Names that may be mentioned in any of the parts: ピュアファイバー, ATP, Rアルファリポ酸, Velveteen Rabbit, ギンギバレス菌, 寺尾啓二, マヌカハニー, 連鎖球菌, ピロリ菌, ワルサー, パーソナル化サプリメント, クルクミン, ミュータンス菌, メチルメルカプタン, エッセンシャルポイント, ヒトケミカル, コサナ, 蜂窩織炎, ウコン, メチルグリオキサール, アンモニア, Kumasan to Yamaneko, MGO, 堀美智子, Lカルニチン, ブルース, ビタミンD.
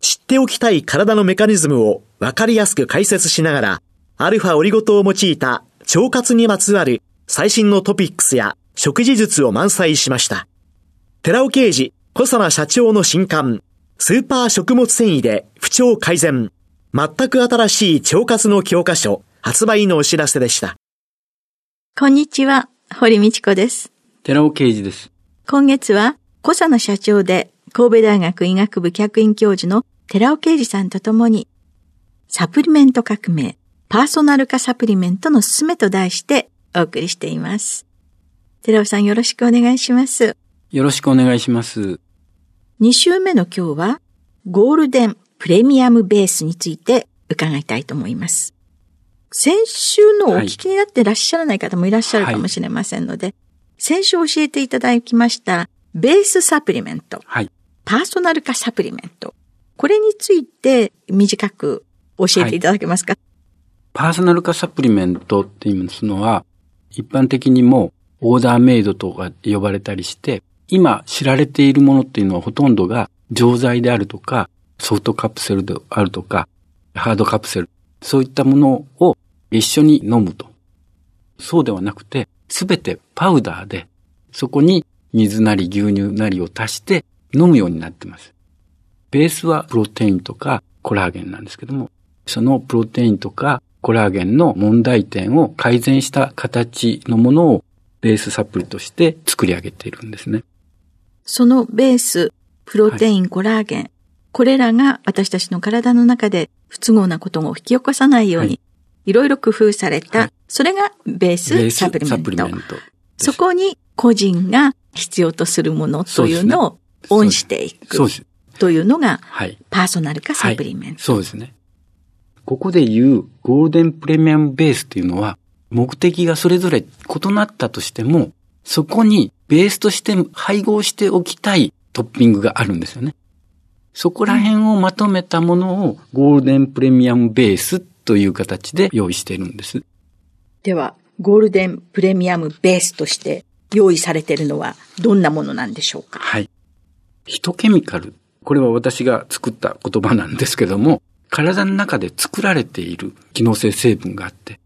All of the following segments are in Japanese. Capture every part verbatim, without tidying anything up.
知っておきたい体のメカニズムを分かりやすく解説しながら、アルファオリゴ糖を用いた腸活にまつわる最新のトピックスや食事術を満載しました。寺尾啓二、小佐奈社長の新刊、スーパー食物繊維で不調改善、全く新しい腸活の教科書発売のお知らせでした。こんにちは、堀美智子です。寺尾啓二です。今月は小佐奈社長で神戸大学医学部客員教授の寺尾啓二さんとともに、サプリメント革命、パーソナル化サプリメントのすすめと題してお送りしています。寺尾さん、よろしくお願いします。よろしくお願いします。に週目の今日は、ゴールデンプレミアムベースについて伺いたいと思います。先週のお聞きになっていらっしゃらない方もいらっしゃるかもしれませんので、はい、先週教えていただきましたベースサプリメント、はい、パーソナル化サプリメント、これについて短く教えていただけますか？はい、パーソナル化サプリメントって言いますのは、一般的にもオーダーメイドとか呼ばれたりして、今知られているものっていうのはほとんどが錠剤であるとか、ソフトカプセルであるとか、ハードカプセル、そういったものを一緒に飲むと。そうではなくて、すべてパウダーで、そこに水なり牛乳なりを足して飲むようになっています。ベースはプロテインとかコラーゲンなんですけども、そのプロテインとかコラーゲンの問題点を改善した形のものをベースサプリとして作り上げているんですね。そのベース、プロテイン、はい、コラーゲン、これらが私たちの体の中で不都合なことを引き起こさないように、はい、いろいろ工夫された、はい、それがベースサプリメント。ベースサプリメント。そこに個人が必要とするものというのをオンしていくというのがパーソナル化サプリメント。はいはい、そうですね。ここで言うゴールデンプレミアムベースというのは、目的がそれぞれ異なったとしても、そこにベースとして配合しておきたいトッピングがあるんですよね。そこら辺をまとめたものをゴールデンプレミアムベースという形で用意しているんです。では、ゴールデンプレミアムベースとして用意されているのはどんなものなんでしょうか？はい。ヒトケミカル。これは私が作った言葉なんですけども、体の中で作られている機能性成分があって。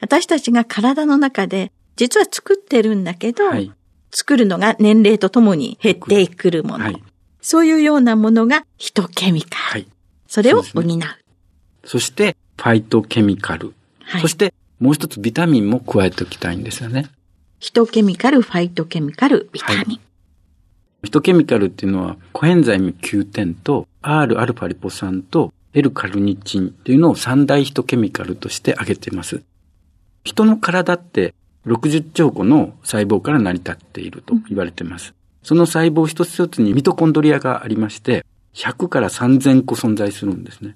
私たちが体の中で実は作ってるんだけど、はい、作るのが年齢とともに減っていくるもの、はい、そういうようなものがヒトケミカル、はい、それを補う。 そうですね。そしてファイトケミカル、はい、そしてもう一つビタミンも加えておきたいんですよね。ヒトケミカル、ファイトケミカル、ビタミン、はい、ヒトケミカルっていうのはコエンザイム キューテン と アールアルファ リポ酸と L カルニチンというのを三大ヒトケミカルとして挙げています。人の体ってろくじゅっちょうこの細胞から成り立っていると言われています。その細胞一つ一つにミトコンドリアがありまして、ひゃくからさんぜんこ存在するんですね。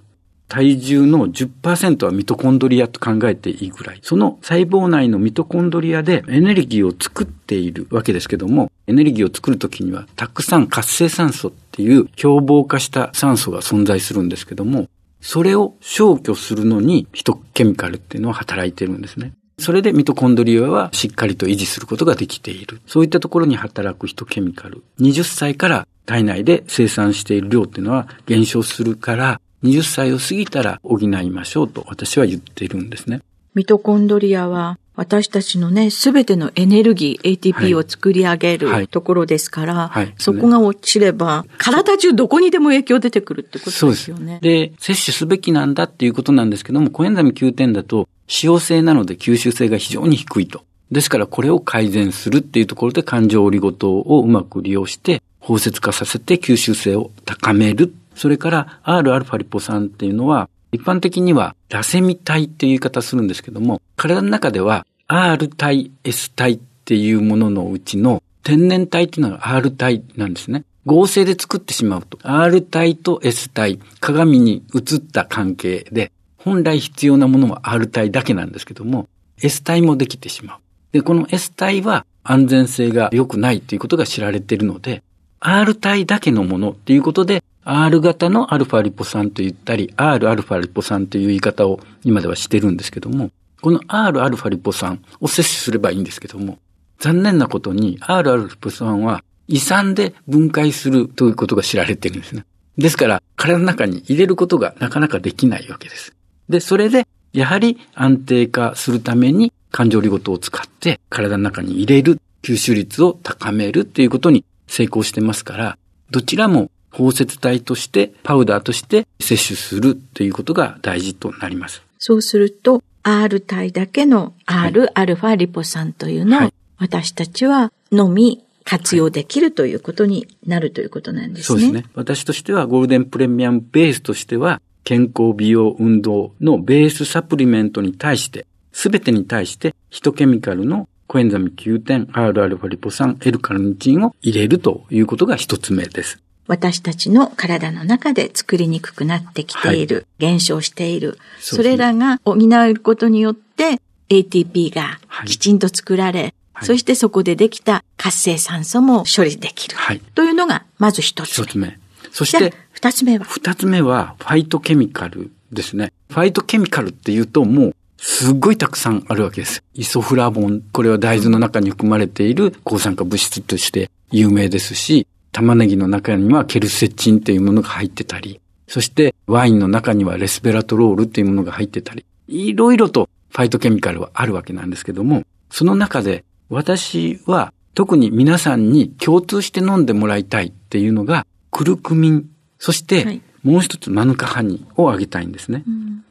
体重の じゅっパーセント はミトコンドリアと考えていいぐらい。その細胞内のミトコンドリアでエネルギーを作っているわけですけども、エネルギーを作るときにはたくさん活性酸素っていう凶暴化した酸素が存在するんですけども、それを消去するのにヒトケミカルっていうのは働いているんですね。それでミトコンドリアはしっかりと維持することができている。そういったところに働くヒトケミカル。にじゅっさいから体内で生産している量っていうのは減少するから、はたちを過ぎたら補いましょうと私は言っているんですね。ミトコンドリアは私たちのね、すべてのエネルギー、エーティーピー を作り上げる、はい、ところですから、はいはい、そこが落ちれば、体中どこにでも影響出てくるってことですよね。そうです。で、摂取すべきなんだっていうことなんですけども、コエンザイムきゅうてんだと、脂溶性なので吸収性が非常に低いと。ですからこれを改善するっていうところで環状オリゴ糖をうまく利用して包摂化させて吸収性を高める。それから アールアルファ リポ酸っていうのは一般的にはラセミ体っていう言い方するんですけども、体の中では アール 体、S 体っていうもののうちの天然体っていうのが アール 体なんですね。合成で作ってしまうと アール 体と S 体、鏡に映った関係で本来必要なものは アール 体だけなんですけども S 体もできてしまう。で、この S 体は安全性が良くないということが知られているので、R 体だけのものっていうことで、R 型のアルファリポ酸と言ったり、R アルファリポ酸という言い方を今ではしてるんですけども、この R アルファリポ酸を摂取すればいいんですけども、残念なことに R アルファリポ酸は胃酸で分解するということが知られているんですね。ですから、体の中に入れることがなかなかできないわけです。で、それで、やはり安定化するために、環状オリゴ糖を使って体の中に入れる、吸収率を高めるっていうことに成功してますから、どちらも包摂体として、パウダーとして摂取するっていうことが大事となります。そうすると、R 体だけの Rα リポ酸というのを、はい、私たちはのみ活用できるということになるということなんですね。はい、そうですね。私としてはゴールデンプレミアムベースとしては、健康美容運動のベースサプリメントに対して、すべてに対してヒトケミカルのコエンザイムきゅうてん、Rα リポ酸、L カルニチンを入れるということが一つ目です。私たちの体の中で作りにくくなってきている、はい、減少している、それらが補うことによって、エーティーピー がきちんと作られ、はいはい、そしてそこでできた活性酸素も処理できる、はい、というのがまず一つ目。一つ目。そして二つ目は二つ目はファイトケミカルですね。ファイトケミカルっていうともうすっごいたくさんあるわけです。イソフラボン、これは大豆の中に含まれている抗酸化物質として有名ですし、玉ねぎの中にはケルセチンというものが入ってたり、そしてワインの中にはレスベラトロールというものが入ってたり、いろいろとファイトケミカルはあるわけなんですけども、その中で私は特に皆さんに共通して飲んでもらいたいっていうのがクルクミン、そしてもう一つマヌカハニーをあげたいんですね。うん、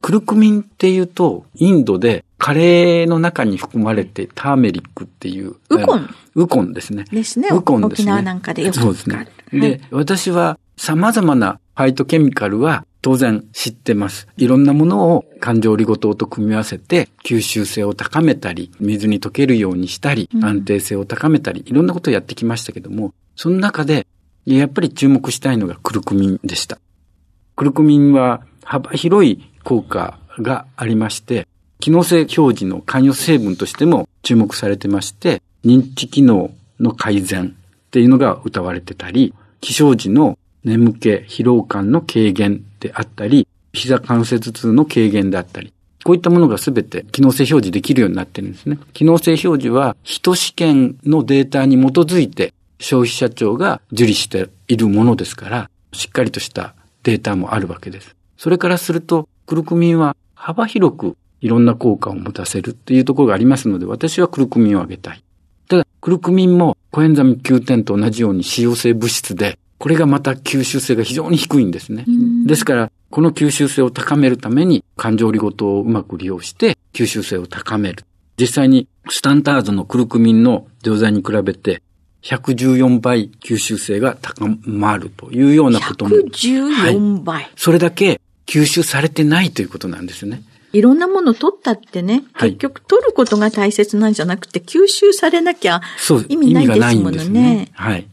クルクミンっていうと、インドでカレーの中に含まれてターメリックっていう。ウコン。ウコンですね。ですね。ウコンですね。沖縄なんかでよく使われる。そうですね。はい、で、私は様々なファイトケミカルは当然知ってます。いろんなものを環状オリゴ糖と組み合わせて吸収性を高めたり、水に溶けるようにしたり、安定性を高めたり、いろんなことをやってきましたけども、その中でやっぱり注目したいのがクルクミンでした。クルクミンは幅広い効果がありまして、機能性表示の関与成分としても注目されてまして、認知機能の改善っていうのが謳われてたり、起床時の眠気、疲労感の軽減であったり、膝関節痛の軽減であったり、こういったものがすべて機能性表示できるようになってるんですね。機能性表示は、人試験のデータに基づいて消費者庁が受理しているものですから、しっかりとしたデータもあるわけです。それからすると、クルクミンは幅広くいろんな効果を持たせるっていうところがありますので、私はクルクミンをあげたい。ただ、クルクミンもコエンザイムきゅうてんと同じように脂溶性物質で、これがまた吸収性が非常に低いんですね。ですから、この吸収性を高めるために、環状オリゴ糖をうまく利用して吸収性を高める。実際にスタンダードのクルクミンの錠剤に比べて、ひゃくじゅうよんばい吸収性が高まるというようなことも。ひゃくじゅうよんばい。はい、それだけ吸収されてないということなんですね。いろんなもの取ったってね、結局取ることが大切なんじゃなくて、はい、吸収されなきゃ意味ないですものね。そう、意味がないんですね。はい。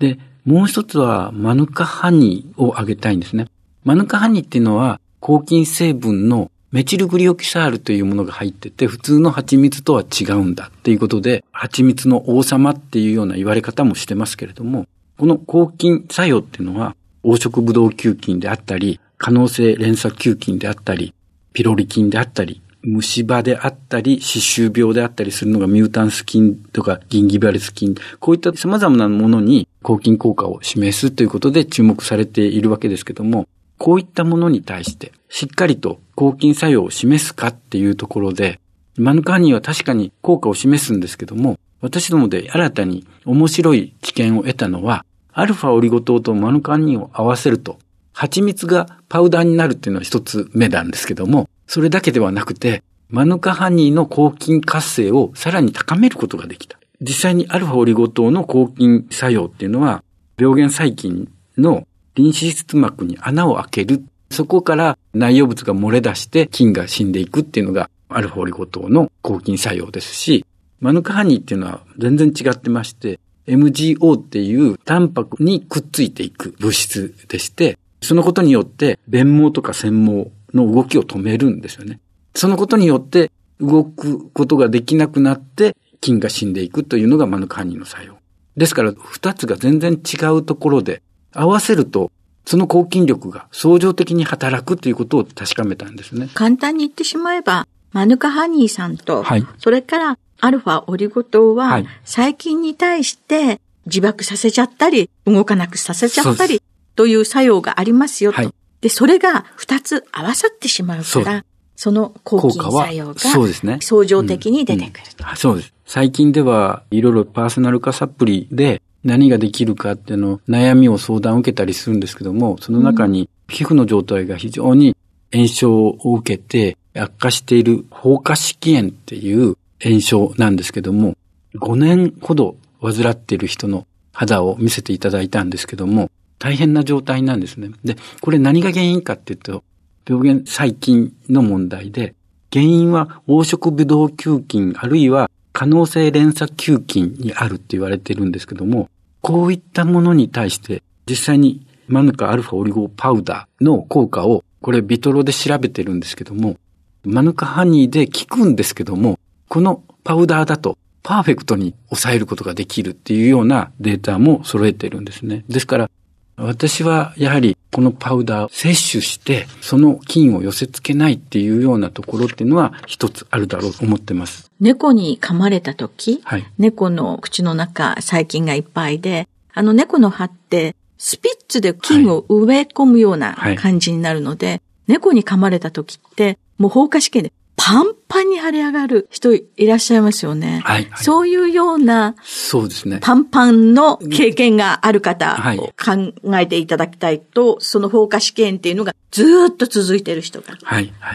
で、もう一つはマヌカハニーをあげたいんですね。マヌカハニーっていうのは抗菌成分のメチルグリオキサールというものが入ってて、普通の蜂蜜とは違うんだっていうことで、蜂蜜の王様っていうような言われ方もしてますけれども、この抗菌作用っていうのは、黄色ブドウ球菌であったり、可能性連鎖球菌であったり、ピロリ菌であったり、虫歯であったり、歯周病であったりするのがミュータンス菌とかギンギバレス菌、こういった様々なものに抗菌効果を示すということで注目されているわけですけども、こういったものに対してしっかりと抗菌作用を示すかっていうところで、マヌカハニーは確かに効果を示すんですけども、私どもで新たに面白い知見を得たのは、アルファオリゴ糖とマヌカハニーを合わせると蜂蜜がパウダーになるっていうのは一つ目なんですけども、それだけではなくてマヌカハニーの抗菌活性をさらに高めることができた。実際にアルファオリゴ糖の抗菌作用っていうのは、病原細菌のリン脂質膜に穴を開ける、そこから内容物が漏れ出して菌が死んでいくっていうのがアルファオリゴ糖の抗菌作用ですし、マヌカハニーっていうのは全然違ってまして、 エムジーオー っていうタンパクにくっついていく物質でして、そのことによって鞭毛とか腺毛の動きを止めるんですよね。そのことによって動くことができなくなって菌が死んでいくというのがマヌカハニーの作用ですから、二つが全然違うところで合わせるとその抗菌力が相乗的に働くということを確かめたんですね。簡単に言ってしまえば、マヌカハニーさんと、はい、それからアルファオリゴ糖は、はい、細菌に対して自爆させちゃったり動かなくさせちゃったりという作用がありますよと、はい、でそれがふたつ合わさってしまうから、 そ, その抗菌作用が相乗的に出てくると、うんうん、そうです。最近ではいろいろパーソナル化サプリで何ができるかっていうの悩みを相談を受けたりするんですけども、その中に皮膚の状態が非常に炎症を受けて悪化している蜂窩式炎っていう炎症なんですけども、ごねんほど患っている人の肌を見せていただいたんですけども、大変な状態なんですね。で、これ何が原因かっていうと、病原細菌の問題で、原因は黄色ブドウ球菌あるいは可能性連鎖球菌にあるって言われてるんですけども、こういったものに対して実際にマヌカアルファオリゴパウダーの効果を、これビトロで調べてるんですけども、マヌカハニーで効くんですけども、このパウダーだとパーフェクトに抑えることができるっていうようなデータも揃えてるんですね。ですから私はやはりこのパウダーを摂取してその菌を寄せ付けないっていうようなところっていうのは一つあるだろうと思ってます。猫に噛まれた時、はい、猫の口の中細菌がいっぱいで、あの猫の歯ってスピッツで菌を植え込むような感じになるので、はいはい、猫に噛まれた時ってもう放火試験でパンパンに腫れ上がる人いらっしゃいますよね。はいはい、そういうような、そうですね。パンパンの経験がある方を考えていただきたいと、その放火試験っていうのがずっと続いている人が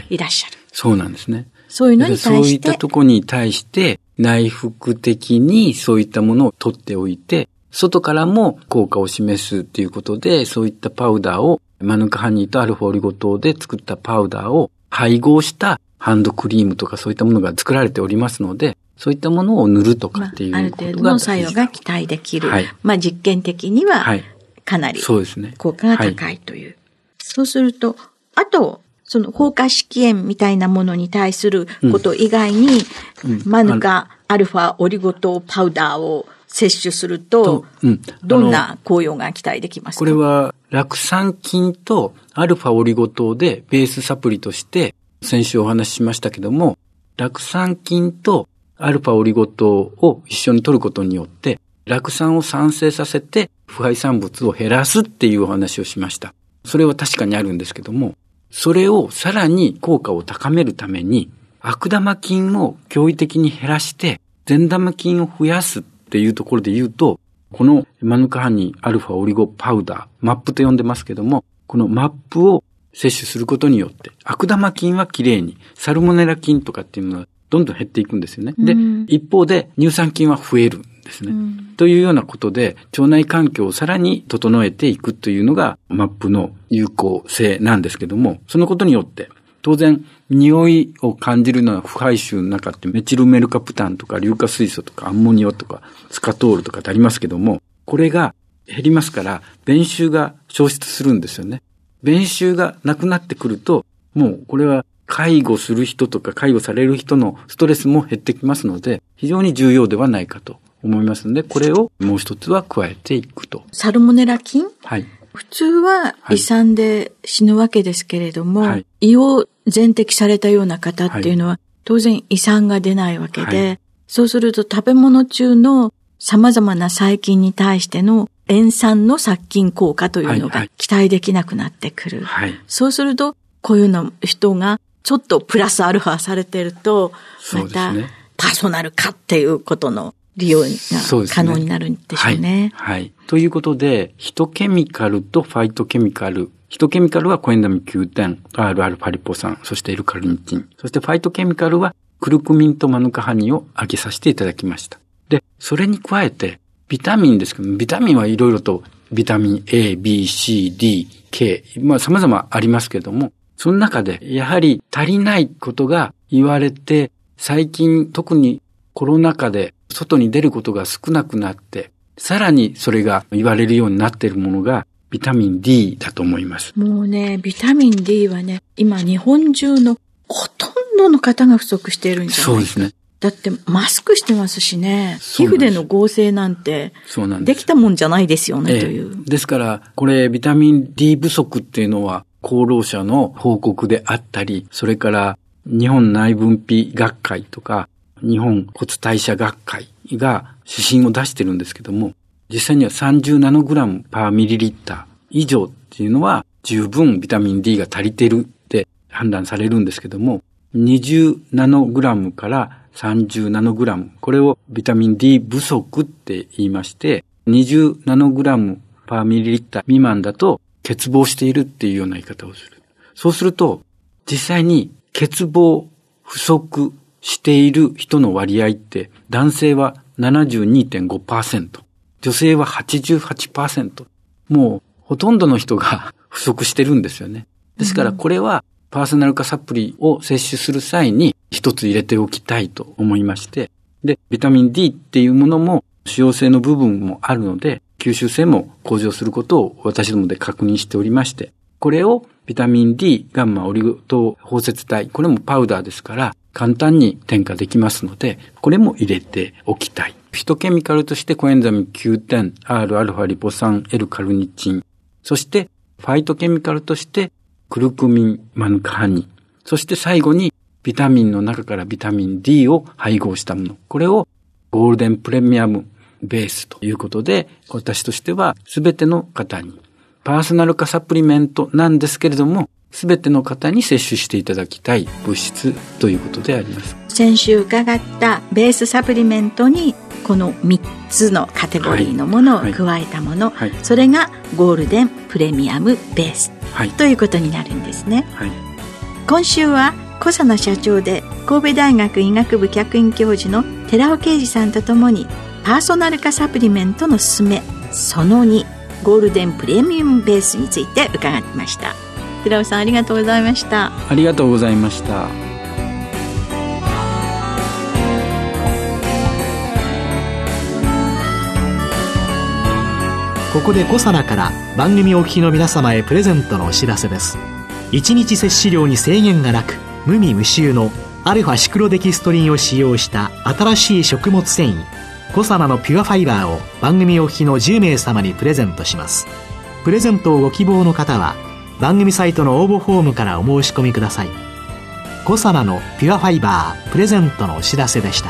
いらっしゃる。はいはい、そうなんですね。そういうのに対して。そういったとこに対して内服的にそういったものを取っておいて、外からも効果を示すっていうことで、そういったパウダーをマヌカハニーとアルファオリゴ糖で作ったパウダーを配合したハンドクリームとかそういったものが作られておりますので、そういったものを塗るとかっていうことが、まあ、ある程度の作用が期待できる。はい、まあ実験的にはかなり効果が高いという。はい、そうすると、あとその放火式炎みたいなものに対すること以外に、うんうん、マヌカアルファオリゴ糖パウダーを摂取すると、うん、どんな効用が期待できますか？これは酪酸菌とアルファオリゴ糖でベースサプリとして先週お話ししましたけども、酪酸菌とアルファオリゴ糖を一緒に摂ることによって酪酸を産生させて腐敗産物を減らすっていうお話をしました。それは確かにあるんですけども、それをさらに効果を高めるために悪玉菌を驚異的に減らして善玉菌を増やすっていうところで言うと、このマヌカハニーアルファオリゴパウダー、マップと呼んでますけども、このマップを摂取することによって悪玉菌はきれいに、サルモネラ菌とかっていうのはどんどん減っていくんですよね。で、一方で乳酸菌は増えるんですね。というようなことで腸内環境をさらに整えていくというのがマップの有効性なんですけども、そのことによって当然匂いを感じるのは腐敗臭の中ってメチルメルカプタンとか硫化水素とかアンモニオとかスカトールとかってありますけども、これが減りますから便臭が消失するんですよね。便臭がなくなってくると、もうこれは介護する人とか介護される人のストレスも減ってきますので、非常に重要ではないかと思いますので、これをもう一つは加えていくと。サルモネラ菌、はい、普通は胃酸で死ぬわけですけれども、はい、胃を全摘されたような方っていうのは当然胃酸が出ないわけで、はい、そうすると食べ物中の様々な細菌に対しての塩酸の殺菌効果というのが期待できなくなってくる。はいはい、そうすると、こういうの人がちょっとプラスアルファされてると、またパーソナル化っていうことの利用が可能になるんでしょうね。そうですね。はい。はい。ということで、ヒトケミカルとファイトケミカル。ヒトケミカルはコエンザイム キューテン、アールアルファ リポ酸、そして L カルニチン。そしてファイトケミカルはクルクミンとマヌカハニンを挙げさせていただきました。で、それに加えて、ビタミンですけど、ビタミンはいろいろとビタミン A、B、C、D、K、まあ様々ありますけども、その中でやはり足りないことが言われて、最近特にコロナ禍で外に出ることが少なくなって、さらにそれが言われるようになっているものがビタミン D だと思います。もうね、ビタミン D はね、今日本中のほとんどの方が不足しているんじゃないですか。そうですね。だってマスクしてますしね、皮膚での合成なんてできたもんじゃないですよね、ええ、という。ですからこれビタミン D 不足っていうのは厚労者の報告であったり、それから日本内分泌学会とか日本骨代謝学会が指針を出してるんですけども、実際にはさんじゅうナノグラムパーミリリッター以上っていうのは十分ビタミン D が足りてるって判断されるんですけども、にじゅうナノグラムからさんじゅうナノグラム、これをビタミン D 不足って言いまして、にじゅうナノグラムパーミリリッター未満だと欠乏しているっていうような言い方をする。そうすると実際に欠乏不足している人の割合って男性は ななじゅうにてんごパーセント、 女性は はちじゅうはちパーセント、 もうほとんどの人が不足してるんですよね。ですからこれはパーソナル化サプリを摂取する際に一つ入れておきたいと思いまして、で、ビタミン D っていうものも主要性の部分もあるので、吸収性も向上することを私どもで確認しておりまして、これをビタミン D ガンマオリゴ糖包摂体、これもパウダーですから簡単に添加できますので、これも入れておきたい。フィトケミカルとしてコエンザイム キューテン、アールアルファ リポ酸、L カルニチン、そしてファイトケミカルとしてクルクミン、マヌカハニン、そして最後にビタミンの中からビタミン D を配合したもの。これをゴールデンプレミアムベースということで、私としてはすべての方に、パーソナル化サプリメントなんですけれども、すべての方に摂取していただきたい物質ということであります。先週伺ったベースサプリメントにこのみっつのカテゴリーのものを加えたもの、はいはい、それがゴールデンプレミアムベース、はい、ということになるんですね、はい、今週は小佐奈社長で神戸大学医学部客員教授の寺尾啓二さんとともに、パーソナル化サプリメントのすすめそのに、ゴールデンプレミアムベースについて伺いました。寺尾さん、ありがとうございました。ありがとうございました。ここで小佐奈から番組お聞きの皆様へプレゼントのお知らせです。いちにち摂取量に制限がなく、無味無臭のアルファシクロデキストリンを使用した新しい食物繊維コサナのピュアファイバーを番組お聞きのじゅうめいさまにプレゼントします。プレゼントをご希望の方は番組サイトの応募フォームからお申し込みください。コサナのピュアファイバープレゼントのお知らせでした。